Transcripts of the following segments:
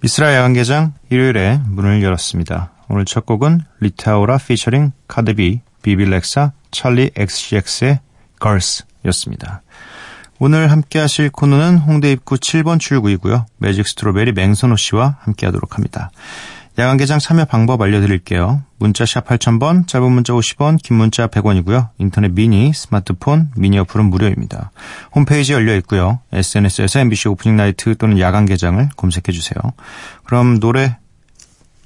미스라 야간개장 일요일에 문을 열었습니다. 오늘 첫 곡은 리타 오라 피처링 카디 B, 비빌렉사, 찰리 XCX의 걸스였습니다. 오늘 함께 하실 코너는 홍대 입구 7번 출구이고요. 매직 스트로베리 맹선호 씨와 함께 하도록 합니다. 야간개장 참여 방법 알려드릴게요. 문자 샵 8000번, 짧은 문자 50원, 긴 문자 100원이고요. 인터넷 미니, 스마트폰, 미니 어플은 무료입니다. 홈페이지 열려있고요. SNS에서 MBC 오프닝 나이트 또는 야간개장을 검색해주세요. 그럼 노래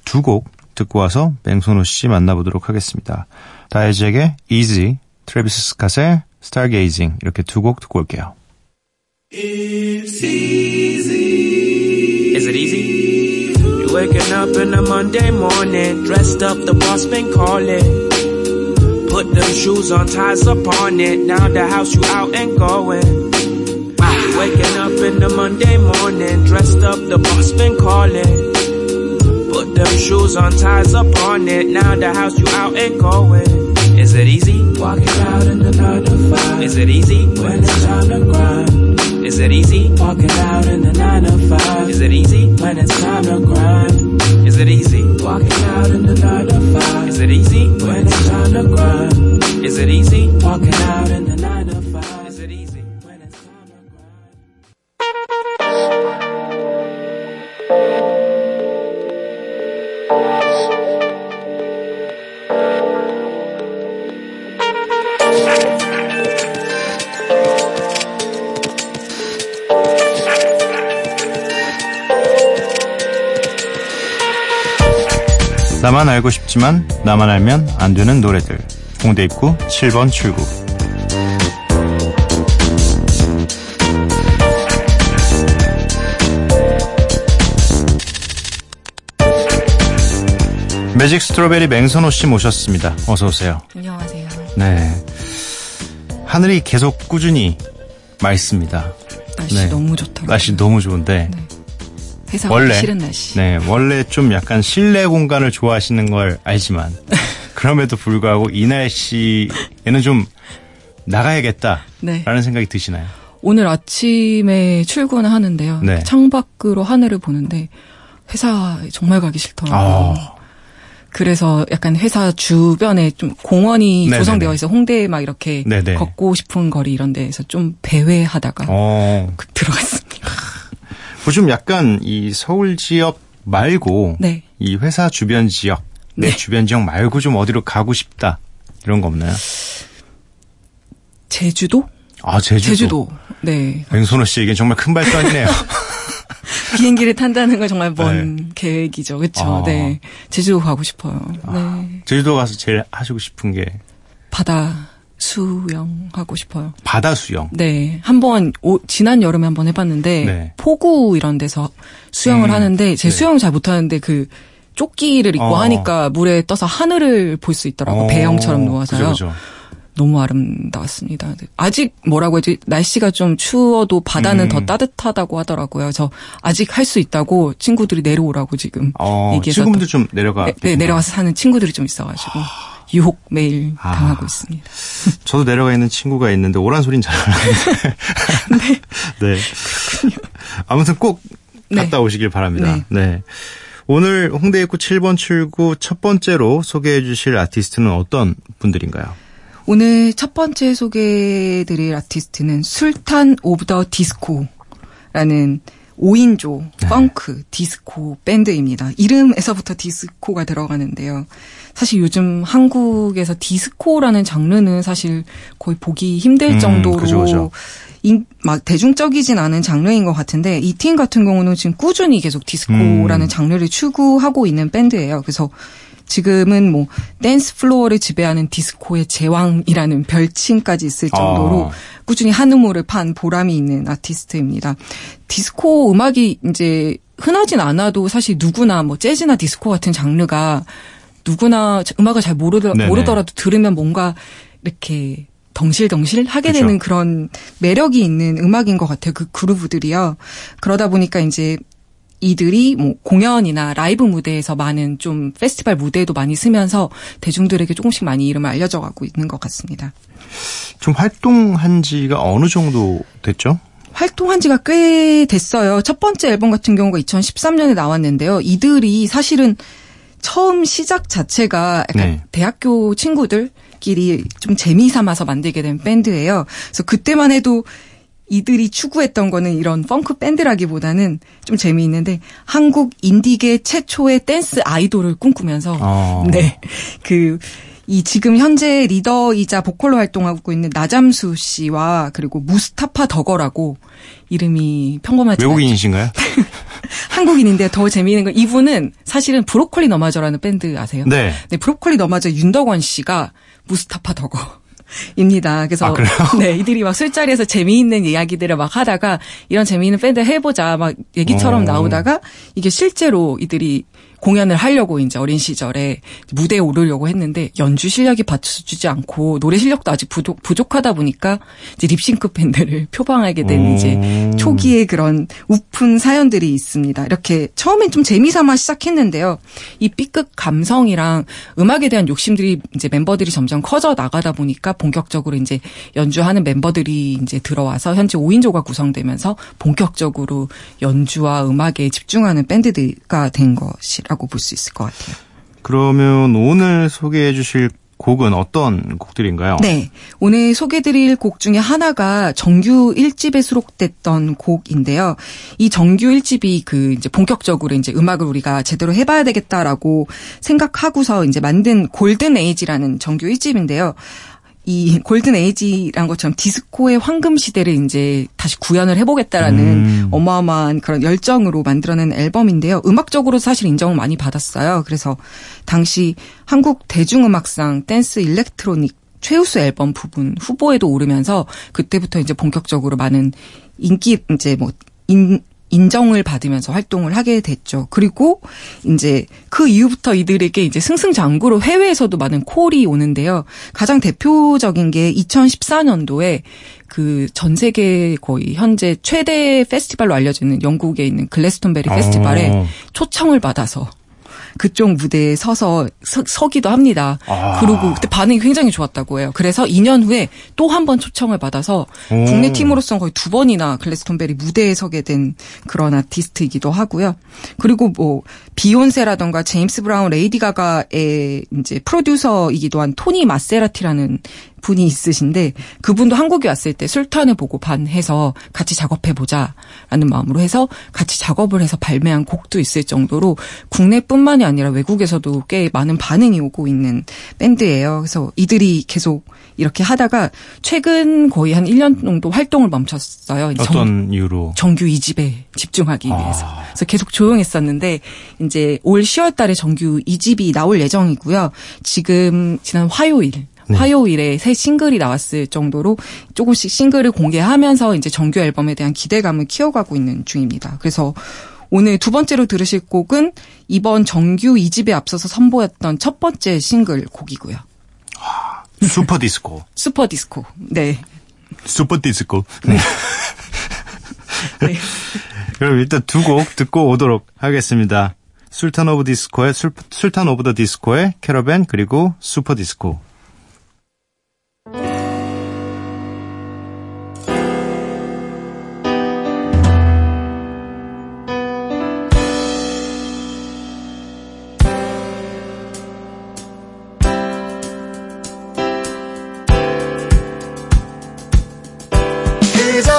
두 곡 듣고 와서 맹선호 씨 만나보도록 하겠습니다. 다이지에게 Easy, 트래비스 스캇의 Stargazing 이렇게 두 곡 듣고 올게요. It's easy. Is it easy? Waking up in a Monday morning, dressed up, the boss been calling. Put them shoes on, ties upon it. Now the house you out and going. Wow. Waking up in the Monday morning, dressed up, the boss been calling. Put them shoes on, ties upon it. Now the house you out and going. Is it easy? Walking out in the 9 to 5. Is it easy? When it's time to grind. Is it easy? Walking out in the 9 to 5. Is it easy? When it's time to grind. Is it easy? Walking out in the 9 to 5. Is it easy? When it's time to grind. Is it easy? Walking out in the 9 to 5. Is it easy? When it's time to grind. 나만 알고 싶지만 나만 알면 안 되는 노래들. 홍대 입구 7번 출구. 매직 스트로베리 맹선호 씨 모셨습니다. 어서 오세요. 안녕하세요. 네. 하늘이 계속 꾸준히 맑습니다. 날씨 네. 너무 좋다. 날씨 너무 좋은데. 네. 원래 싫은 날씨. 네, 원래 좀 약간 실내 공간을 좋아하시는 걸 알지만 그럼에도 불구하고 이 날씨에는 좀 나가야겠다라는 네. 생각이 드시나요? 오늘 아침에 출근을 하는데요. 네. 창밖으로 하늘을 보는데 회사 정말 가기 싫더라고요. 아. 그래서 약간 회사 주변에 좀 공원이 네네네. 조성되어 있어 홍대에 막 이렇게 네네. 걷고 싶은 거리 이런 데에서 좀 배회하다가 들어갔습니다. 요즘 약간 이 서울 지역 말고 네. 이 회사 주변 지역, 내 네. 주변 지역 말고 좀 어디로 가고 싶다 이런 거 없나요? 제주도? 아 제주도. 네. 맹선호 씨에겐 정말 큰 발전이네요. 비행기를 탄다는 건 정말 먼 네. 계획이죠, 그렇죠? 아. 네. 제주도 가고 싶어요. 아. 네. 제주도 가서 제일 하시고 싶은 게 바다. 수영하고 싶어요. 바다 수영? 네. 지난 여름에 한번 해봤는데, 네. 포구 이런 데서 수영을 하는데, 제 네. 수영 잘 못하는데, 그, 조끼를 입고 하니까 물에 떠서 하늘을 볼 수 있더라고요. 배영처럼 누워서요. 그죠. 너무 아름다웠습니다. 아직 뭐라고 해야지, 날씨가 좀 추워도 바다는 더 따뜻하다고 하더라고요. 그래서 아직 할 수 있다고 친구들이 내려오라고 지금 얘기해서. 지금도 좀 내려가? 네, 내려와서 사는 친구들이 좀 있어가지고. 유혹 매일 당하고 있습니다. 저도 내려가 있는 친구가 있는데 오란 소리는 잘 안 하는데. 네. 네. 그렇군요. 아무튼 꼭 갔다 네. 오시길 바랍니다. 네. 네. 오늘 홍대 입구 7번 출구 첫 번째로 소개해 주실 아티스트는 어떤 분들인가요? 오늘 첫 번째 소개해 드릴 아티스트는 술탄 오브 더 디스코라는 5인조, 펑크, 디스코 밴드입니다. 이름에서부터 디스코가 들어가는데요. 사실 요즘 한국에서 디스코라는 장르는 사실 거의 보기 힘들 정도로 그죠. 막 대중적이진 않은 장르인 것 같은데 이 팀 같은 경우는 지금 꾸준히 계속 디스코라는 장르를 추구하고 있는 밴드예요. 그래서 지금은 뭐 댄스 플로어를 지배하는 디스코의 제왕이라는 별칭까지 있을 정도로 꾸준히 한 우물을 판 보람이 있는 아티스트입니다. 디스코 음악이 이제 흔하진 않아도 사실 누구나 뭐 재즈나 디스코 같은 장르가 누구나 음악을 잘 모르더라도 들으면 뭔가 이렇게 덩실덩실 하게 그렇죠. 되는 그런 매력이 있는 음악인 것 같아요. 그 그루브들이요. 그러다 보니까 이제 이들이 뭐 공연이나 라이브 무대에서 많은 좀 페스티벌 무대에도 많이 쓰면서 대중들에게 조금씩 많이 이름을 알려져 가고 있는 것 같습니다. 좀 활동한 지가 어느 정도 됐죠? 활동한 지가 꽤 됐어요. 첫 번째 앨범 같은 경우가 2013년에 나왔는데요. 이들이 사실은 처음 시작 자체가 약간 대학교 친구들끼리 좀 재미 삼아서 만들게 된 밴드예요. 그래서 그때만 해도 이들이 추구했던 거는 이런 펑크 밴드라기보다는 좀 재미있는데 한국 인디계 최초의 댄스 아이돌을 꿈꾸면서 이 지금 현재 리더이자 보컬로 활동하고 있는 나잠수 씨와 그리고 무스타파 더거라고 이름이 평범하지 않죠. 외국인이신가요? 한국인인데 더 재미있는 건 이분은 사실은 브로콜리 너마저라는 밴드 아세요? 네. 네, 브로콜리 너마저 윤덕원 씨가 무스타파 더거. 입니다. 그래서 이들이 막 술자리에서 재미있는 이야기들을 막 하다가 이런 재미있는 밴드 해보자 막 얘기처럼 나오다가 이게 실제로 이들이 공연을 하려고 이제 어린 시절에 무대에 오르려고 했는데 연주 실력이 받쳐주지 않고 노래 실력도 아직 부족하다 보니까 이제 립싱크 밴드를 표방하게 된 이제 초기의 그런 우픈 사연들이 있습니다. 이렇게 처음엔 좀 재미삼아 시작했는데요. 이 삐끗 감성이랑 음악에 대한 욕심들이 이제 멤버들이 점점 커져 나가다 보니까 본격적으로 이제 연주하는 멤버들이 이제 들어와서 현재 5인조가 구성되면서 본격적으로 연주와 음악에 집중하는 밴드가 된 것이라. 라고 볼 수 있을 것 같아요. 그러면 오늘 소개해 주실 곡은 어떤 곡들인가요? 네. 오늘 소개해드릴 곡 중에 하나가 정규 1집에 수록됐던 곡인데요. 이 정규 1집이 이제 본격적으로 이제 음악을 우리가 제대로 해봐야 되겠다라고 생각하고서 이제 만든 골든 에이지라는 정규 1집인데요. 이 골든 에이지란 것처럼 디스코의 황금 시대를 이제 다시 구현을 해보겠다라는 어마어마한 그런 열정으로 만들어낸 앨범인데요. 음악적으로 사실 인정을 많이 받았어요. 그래서 당시 한국 대중음악상 댄스 일렉트로닉 최우수 앨범 부분 후보에도 오르면서 그때부터 이제 본격적으로 많은 인정을 받으면서 활동을 하게 됐죠. 그리고 이제 그 이후부터 이들에게 이제 승승장구로 해외에서도 많은 콜이 오는데요. 가장 대표적인 게 2014년도에 그 전 세계 거의 현재 최대 페스티벌로 알려져 있는 영국에 있는 글래스톤베리 페스티벌에 초청을 받아서 그쪽 무대에 서기도 합니다. 그리고 그때 반응이 굉장히 좋았다고 해요. 그래서 2년 후에 또 한 번 초청을 받아서 국내 팀으로서는 거의 두 번이나 글래스톤베리 무대에 서게 된 그런 아티스트이기도 하고요. 그리고 뭐 비욘세라던가 제임스 브라운, 레이디 가가의 이제 프로듀서이기도 한 토니 마세라티라는 분이 있으신데 그분도 한국에 왔을 때 술탄을 보고 반해서 같이 작업해보자라는 마음으로 해서 같이 작업을 해서 발매한 곡도 있을 정도로 국내뿐만이 아니라 외국에서도 꽤 많은 반응이 오고 있는 밴드예요. 그래서 이들이 계속 이렇게 하다가 최근 거의 한 1년 정도 활동을 멈췄어요. 어떤 이유로? 정규 2집에 집중하기 위해서. 그래서 계속 조용했었는데 이제 올 10월 달에 정규 2집이 나올 예정이고요. 지금 지난 화요일에 새 싱글이 나왔을 정도로 조금씩 싱글을 공개하면서 이제 정규 앨범에 대한 기대감을 키워가고 있는 중입니다. 그래서 오늘 두 번째로 들으실 곡은 이번 정규 2집에 앞서서 선보였던 첫 번째 싱글 곡이고요. 슈퍼디스코. 슈퍼디스코. 네. 슈퍼디스코. 네. 네. 그럼 일단 두 곡 듣고 오도록 하겠습니다. 술탄 오브 더 디스코의 캐러밴 그리고 슈퍼디스코.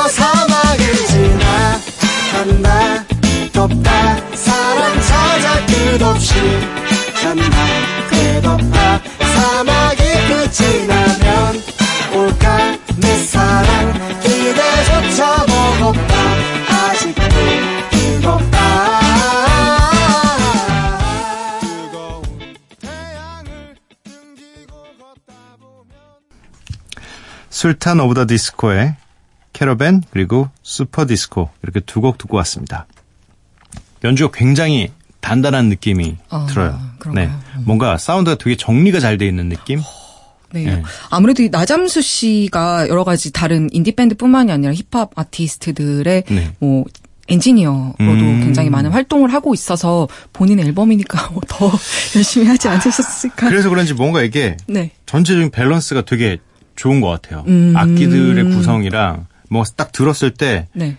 사막을 지나 간다 끝없이 간다 끝없다 사막이 끝이 나면 올까 내 사랑 기대조차 버겁다 아직도 뜨겁다 뜨거운 태양을 등지고 걷다 보면 술탄 오브 더 디스코의 캐러밴 그리고 슈퍼디스코 이렇게 두 곡 듣고 왔습니다. 연주가 굉장히 단단한 느낌이 들어요. 그런가요? 네, 뭔가 사운드가 되게 정리가 잘 돼 있는 느낌. 네. 네. 아무래도 이 나잠수 씨가 여러 가지 다른 인디밴드뿐만이 아니라 힙합 아티스트들의 네. 뭐 엔지니어로도 굉장히 많은 활동을 하고 있어서 본인의 앨범이니까 더 열심히 하지 않으셨을까. 그래서 그런지 뭔가 이게 네. 전체적인 밸런스가 되게 좋은 것 같아요. 악기들의 구성이랑 뭔가 딱 들었을 때 네.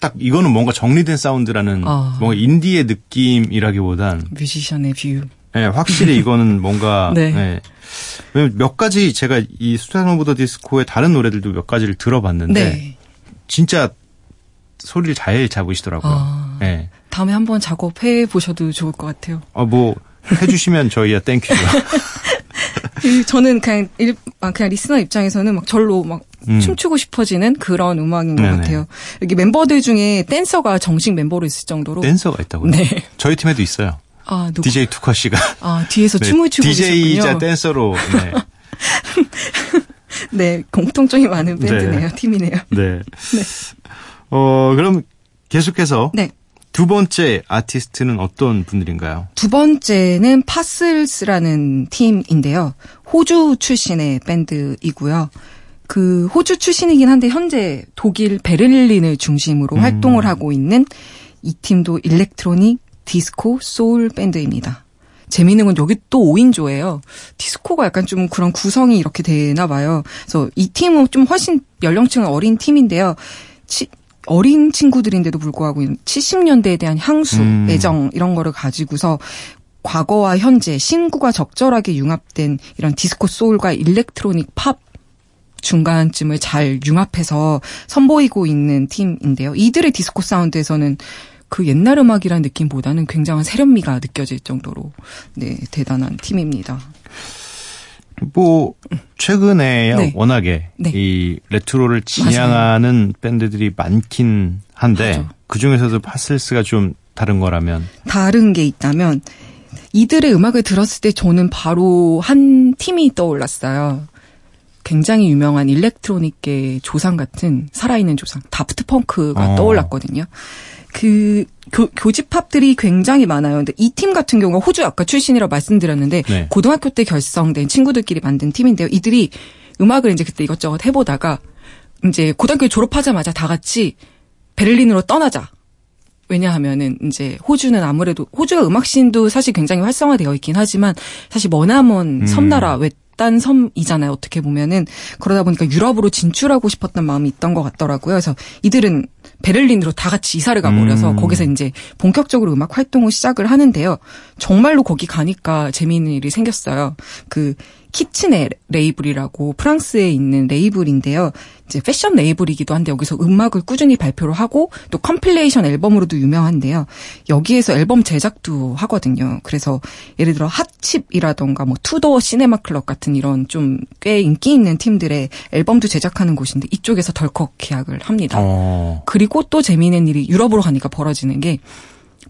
딱 이거는 뭔가 정리된 사운드라는 뭔가 인디의 느낌이라기보단 뮤지션의 뷰. 네, 확실히 이거는 뭔가 네. 네. 몇 가지 제가 이 수잔 오브 더 디스코의 다른 노래들도 몇 가지를 들어봤는데 네. 진짜 소리를 잘 잡으시더라고요. 네. 다음에 한번 작업해 보셔도 좋을 것 같아요. 뭐 해주시면 저희야 땡큐죠. 저는 그냥 리스너 입장에서는 막 절로 막 춤추고 싶어지는 그런 음악인 것 네네. 같아요. 여기 멤버들 중에 댄서가 정식 멤버로 있을 정도로 댄서가 있다고요? 네. 저희 팀에도 있어요. 아, 누구? DJ 투카 씨가 뒤에서 네, 춤을 추고 계셨군요. DJ이자 댄서로. 네. 네, 공통점이 많은 밴드네요, 네. 팀이네요. 네. 네. 그럼 계속해서. 네. 두 번째 아티스트는 어떤 분들인가요? 두 번째는 파슬스라는 팀인데요. 호주 출신의 밴드이고요. 그 호주 출신이긴 한데 현재 독일 베를린을 중심으로 활동을 하고 있는 이 팀도 일렉트로닉, 디스코, 소울 밴드입니다. 재미있는 건 여기 또 5인조예요. 디스코가 약간 좀 그런 구성이 이렇게 되나 봐요. 그래서 이 팀은 좀 훨씬 연령층은 어린 팀인데요. 어린 친구들인데도 불구하고 70년대에 대한 향수, 애정 이런 거를 가지고서 과거와 현재, 신구가 적절하게 융합된 이런 디스코 소울과 일렉트로닉 팝 중간쯤을 잘 융합해서 선보이고 있는 팀인데요. 이들의 디스코 사운드에서는 그 옛날 음악이라는 느낌보다는 굉장한 세련미가 느껴질 정도로 네, 대단한 팀입니다. 뭐 최근에 네. 워낙에 네. 이 레트로를 지향하는 맞아요. 밴드들이 많긴 한데 맞아. 그중에서도 파슬스가 좀 다른 거라면 다른 게 있다면 이들의 음악을 들었을 때 저는 바로 한 팀이 떠올랐어요. 굉장히 유명한 일렉트로닉계 조상 같은 살아있는 조상 다프트 펑크가 떠올랐거든요. 그 교집합들이 굉장히 많아요. 근데 이 팀 같은 경우가 호주 아까 출신이라고 말씀드렸는데 네. 고등학교 때 결성된 친구들끼리 만든 팀인데요. 이들이 음악을 이제 그때 이것저것 해보다가 이제 고등학교 졸업하자마자 다 같이 베를린으로 떠나자. 왜냐하면은 이제 호주는 아무래도 호주가 음악씬도 사실 굉장히 활성화되어 있긴 하지만 사실 머나먼 섬나라 외딴 섬이잖아요. 어떻게 보면은 그러다 보니까 유럽으로 진출하고 싶었던 마음이 있던 것 같더라고요. 그래서 이들은 베를린으로 다 같이 이사를 가버려서 거기서 이제 본격적으로 음악 활동을 시작을 하는데요. 정말로 거기 가니까 재미있는 일이 생겼어요. 그 키친의 레이블이라고 프랑스에 있는 레이블인데요. 이제 패션 레이블이기도 한데 여기서 음악을 꾸준히 발표를 하고 또 컴필레이션 앨범으로도 유명한데요. 여기에서 앨범 제작도 하거든요. 그래서 예를 들어 핫칩이라던가 뭐 투 더 시네마 클럽 같은 이런 좀 꽤 인기 있는 팀들의 앨범도 제작하는 곳인데 이쪽에서 덜컥 계약을 합니다. 그리고 또 재미있는 일이 유럽으로 가니까 벌어지는 게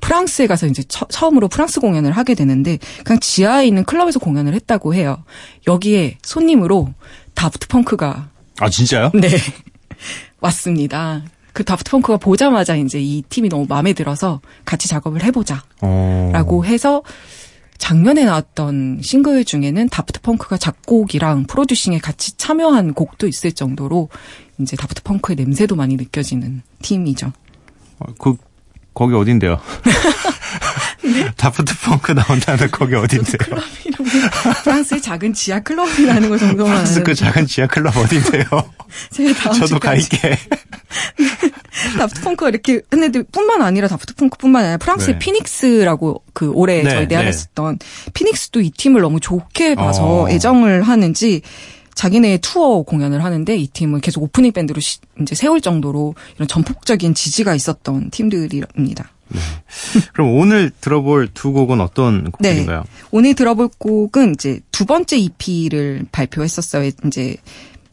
프랑스에 가서 이제 처음으로 프랑스 공연을 하게 되는데 그냥 지하에 있는 클럽에서 공연을 했다고 해요. 여기에 손님으로 다프트 펑크가 진짜요? 네. 왔습니다. 그 다프트 펑크가 보자마자 이제 이 팀이 너무 마음에 들어서 같이 작업을 해보자 라고 해서 작년에 나왔던 싱글 중에는 다프트 펑크가 작곡이랑 프로듀싱에 같이 참여한 곡도 있을 정도로 이제 다프트 펑크의 냄새도 많이 느껴지는 팀이죠. 거기 어딘데요? 네? 다프트 펑크 나온다는 거기 어딘데요? 프랑스의 작은 지하 클럽이라는 거 정도만. 프랑스 그 작은 지하 클럽 어딘데요? 저도 가있게. 다프트 펑크가 이렇게 했는데 뿐만 아니라 다프트 펑크뿐만 아니라 프랑스의 네. 피닉스라고 그 올해 네, 저희 내한했었던 네. 피닉스도 이 팀을 너무 좋게 봐서 애정을 하는지 자기네 투어 공연을 하는데 이 팀은 계속 오프닝 밴드로 이제 세울 정도로 이런 전폭적인 지지가 있었던 팀들입니다. 네. 그럼 오늘 들어볼 두 곡은 어떤 곡들인가요? 네. 오늘 들어볼 곡은 이제 두 번째 EP를 발표했었어요. 이제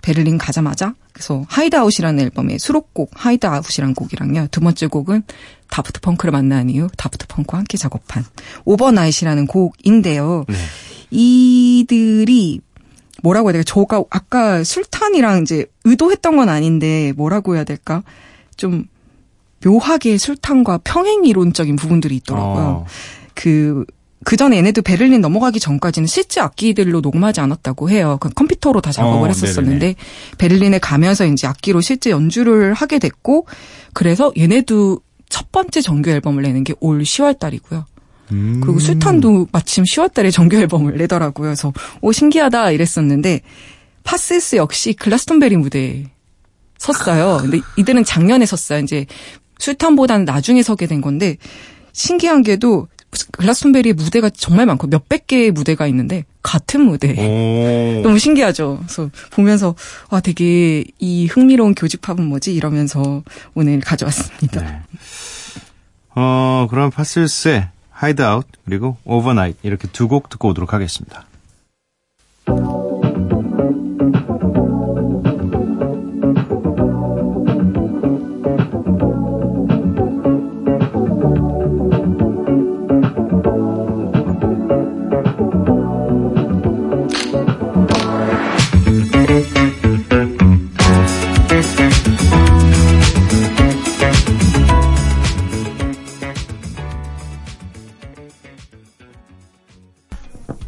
베를린 가자마자. 그래서 하이드아웃이라는 앨범의 수록곡 하이드아웃이라는 곡이랑요. 두 번째 곡은 다프트 펑크를 만난 이후 다프트 펑크와 함께 작업한 오버나잇이라는 곡인데요. 네. 이들이 뭐라고 해야 될까? 저가 아까 술탄이랑 이제 의도했던 건 아닌데 뭐라고 해야 될까? 좀 묘하게 술탄과 평행이론적인 부분들이 있더라고요. 그 전에 얘네도 베를린 넘어가기 전까지는 실제 악기들로 녹음하지 않았다고 해요. 컴퓨터로 다 작업을 했었었는데 네네. 베를린에 가면서 이제 악기로 실제 연주를 하게 됐고 그래서 얘네도 첫 번째 정규 앨범을 내는 게 올 10월 달이고요. 그리고 술탄도 마침 10월 달에 정규 앨범을 내더라고요. 그래서 신기하다 이랬었는데 파셀스 역시 글라스톤베리 무대에 섰어요. 근데 이들은 작년에 섰어요. 이제 술탄보다는 나중에 서게 된 건데 신기한 게도 글라스톤베리의 무대가 정말 많고 몇백 개의 무대가 있는데 같은 무대에 너무 신기하죠. 그래서 보면서 와 되게 이 흥미로운 교집합은 뭐지 이러면서 오늘 가져왔습니다. 네. 그럼 파셀스의 하이드아웃 그리고 오버나잇 이렇게 두 곡 듣고 오도록 하겠습니다.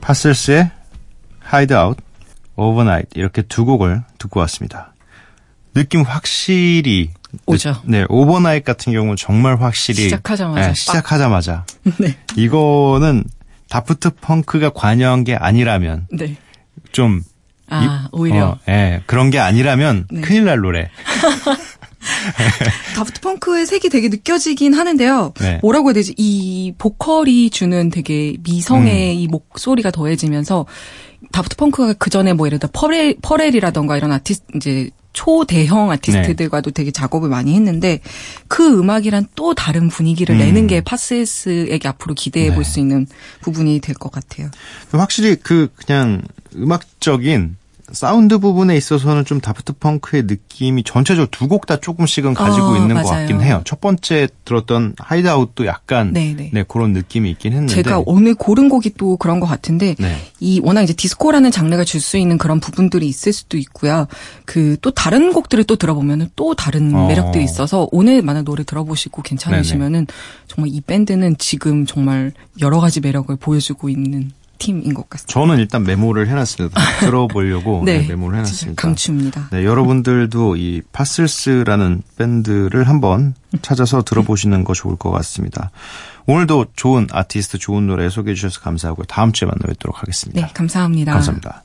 파셀스의 하이드아웃, 오버나잇 이렇게 두 곡을 듣고 왔습니다. 느낌 확실히 오죠. 네, 오버나잇 같은 경우는 정말 확실히 시작하자마자 네. 이거는 다프트 펑크가 관여한 게 아니라면 네. 좀 오히려 네, 그런 게 아니라면 네. 큰일 날 노래. 다프트 펑크의 색이 되게 느껴지긴 하는데요. 네. 뭐라고 해야 되지? 이 보컬이 주는 되게 미성의 이 목소리가 더해지면서 다프트 펑크가 그 전에 뭐 예를 들어 퍼렐이라던가 이런 아티스트 이제 초대형 아티스트들과도 네. 되게 작업을 많이 했는데 그 음악이란 또 다른 분위기를 내는 게 파셀스에게 앞으로 기대해 볼 수 네. 있는 부분이 될 것 같아요. 확실히 그냥 음악적인 사운드 부분에 있어서는 좀 다프트 펑크의 느낌이 전체적으로 두 곡 다 조금씩은 가지고 있는 맞아요. 것 같긴 해요. 첫 번째 들었던 하이드아웃도 약간 네, 그런 느낌이 있긴 했는데 제가 오늘 고른 곡이 또 그런 것 같은데 네. 이 워낙 이제 디스코라는 장르가 줄 수 있는 그런 부분들이 있을 수도 있고요. 그 또 다른 곡들을 또 들어보면 또 다른 매력들이 있어서 오늘 만약 노래 들어보시고 괜찮으시면은 정말 이 밴드는 지금 정말 여러 가지 매력을 보여주고 있는 팀인 것 같습니다. 저는 일단 메모를 해놨습니다. 들어보려고 네, 메모를 해놨습니다. 강추입니다. 네, 여러분들도 이 파슬스라는 밴드를 한번 찾아서 들어보시는 거 좋을 것 같습니다. 오늘도 좋은 아티스트, 좋은 노래 소개해 주셔서 감사하고요. 다음 주에 만나 뵙도록 하겠습니다. 네, 감사합니다. 감사합니다.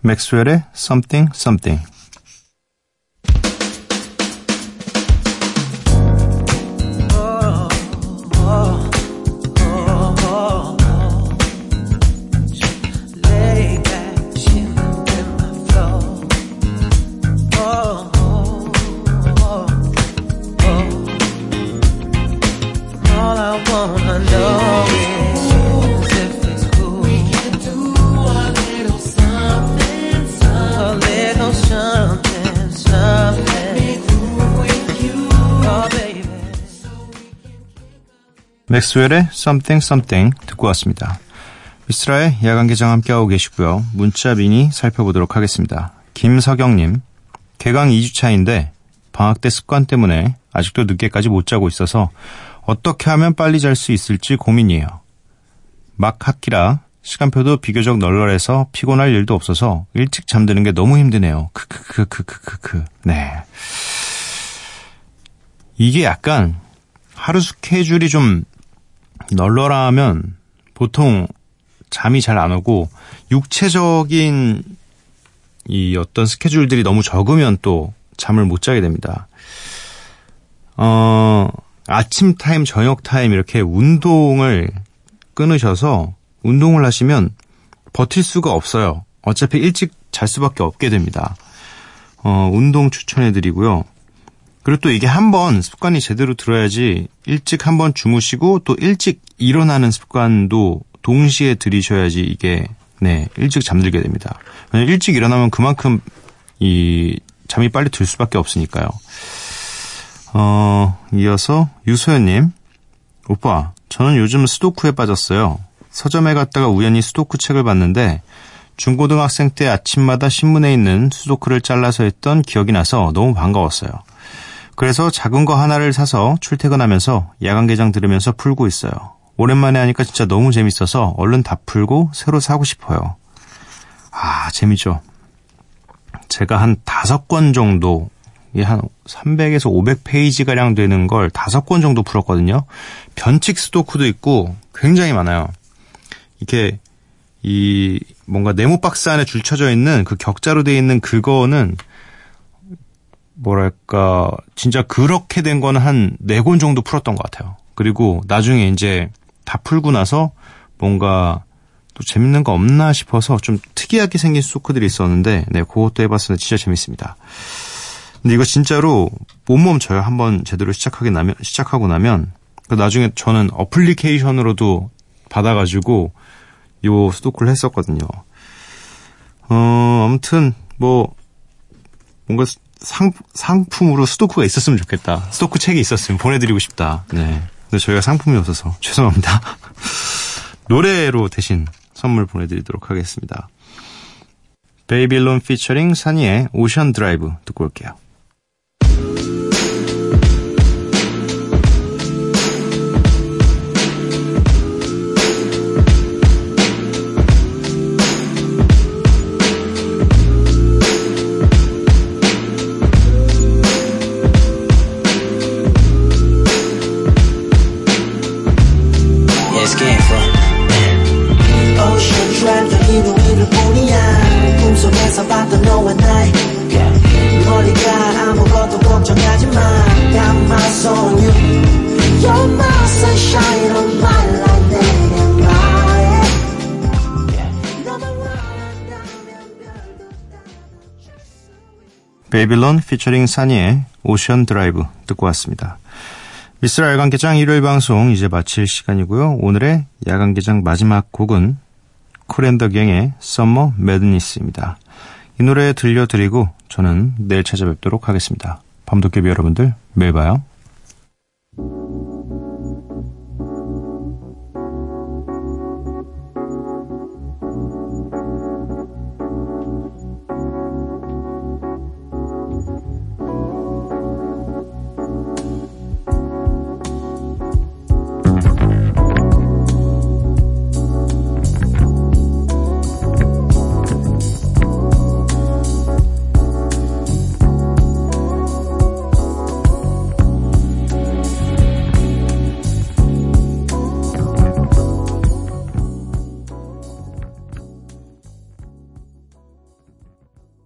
맥스웰의 Something Something. 맥스웰의 Something Something 듣고 왔습니다. 미스라의 야간개장 함께하고 계시고요. 문자 미니 살펴보도록 하겠습니다. 김서경님, 개강 2주차인데 방학 때 습관 때문에 아직도 늦게까지 못 자고 있어서 어떻게 하면 빨리 잘 수 있을지 고민이에요. 막 학기라 시간표도 비교적 널널해서 피곤할 일도 없어서 일찍 잠드는 게 너무 힘드네요. 크크크크크크크. 네. 이게 약간 하루 스케줄이 좀 널널하면 보통 잠이 잘 안 오고 육체적인 이 어떤 스케줄들이 너무 적으면 또 잠을 못 자게 됩니다. 아침 타임, 저녁 타임 이렇게 운동을 끊으셔서 운동을 하시면 버틸 수가 없어요. 어차피 일찍 잘 수밖에 없게 됩니다. 운동 추천해드리고요. 그리고 또 이게 한번 습관이 제대로 들어야지 일찍 한번 주무시고 또 일찍 일어나는 습관도 동시에 들이셔야지 이게 네 일찍 잠들게 됩니다. 왜냐면 일찍 일어나면 그만큼 이 잠이 빨리 들 수밖에 없으니까요. 이어서 유소연님, 오빠 저는 요즘 수도쿠에 빠졌어요. 서점에 갔다가 우연히 수도쿠 책을 봤는데 중고등학생 때 아침마다 신문에 있는 수도쿠를 잘라서 했던 기억이 나서 너무 반가웠어요. 그래서 작은 거 하나를 사서 출퇴근하면서 야간 개장 들으면서 풀고 있어요. 오랜만에 하니까 진짜 너무 재밌어서 얼른 다 풀고 새로 사고 싶어요. 아, 재밌죠. 제가 한 5권 정도, 한 300에서 500페이지가량 되는 걸 5권 정도 풀었거든요. 변칙 수도쿠도 있고 굉장히 많아요. 이렇게 이 뭔가 네모 박스 안에 줄쳐져 있는 그 격자로 돼 있는 그거는 뭐랄까 진짜 그렇게 된 거는 한 4권 정도 풀었던 것 같아요. 그리고 나중에 이제 다 풀고 나서 뭔가 또 재밌는 거 없나 싶어서 좀 특이하게 생긴 수도쿠들이 있었는데 네 그것도 해봤었는데 진짜 재밌습니다. 근데 이거 진짜로 못 멈춰요. 한번 제대로 시작하고 나면 나중에 저는 어플리케이션으로도 받아가지고 요 수도쿠를 했었거든요. 아무튼 뭐 뭔가 상품으로 수도쿠가 있었으면 좋겠다. 수도쿠 책이 있었으면 보내드리고 싶다. 네. 근데 저희가 상품이 없어서 죄송합니다. 노래로 대신 선물 보내드리도록 하겠습니다. 베이빌론 피처링 산이의 오션 드라이브 듣고 올게요. 베이빌론 피처링 산이의 오션 드라이브 듣고 왔습니다. 미스라 야간개장 일요일 방송 이제 마칠 시간이고요. 오늘의 야간개장 마지막 곡은 쿨앤더갱의 썸머 매드니스입니다. 이 노래 들려드리고 저는 내일 찾아뵙도록 하겠습니다. 밤도깨비 여러분들 매일 봐요.